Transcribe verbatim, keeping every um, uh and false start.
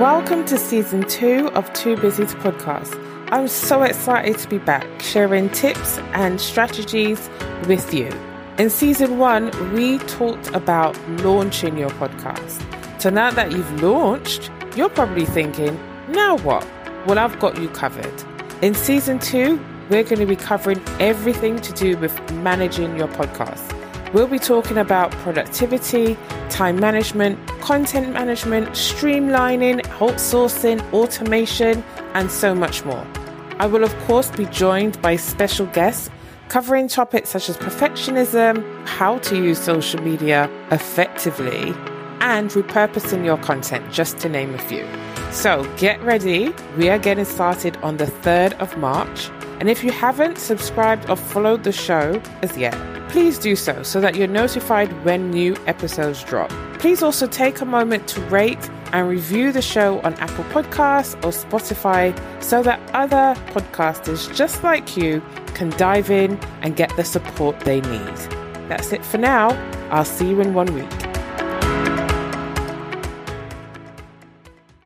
Welcome to season two of Too Busy to Podcast. I'm so excited to be back, sharing tips and strategies with you. In season one, we talked about launching your podcast. So now that you've launched, you're probably thinking, now what? Well, I've got you covered. In season two, we're going to be covering everything to do with managing your podcast. We'll be talking about productivity, time management, content management, streamlining, outsourcing, automation, and so much more. I will, of course, be joined by special guests covering topics such as perfectionism, how to use social media effectively, and repurposing your content, just to name a few. So get ready. We are getting started on the third of March. And if you haven't subscribed or followed the show as yet, please do so, so that you're notified when new episodes drop. Please also take a moment to rate and review the show on Apple Podcasts or Spotify, so that other podcasters just like you can dive in and get the support they need. That's it for now. I'll see you in one week.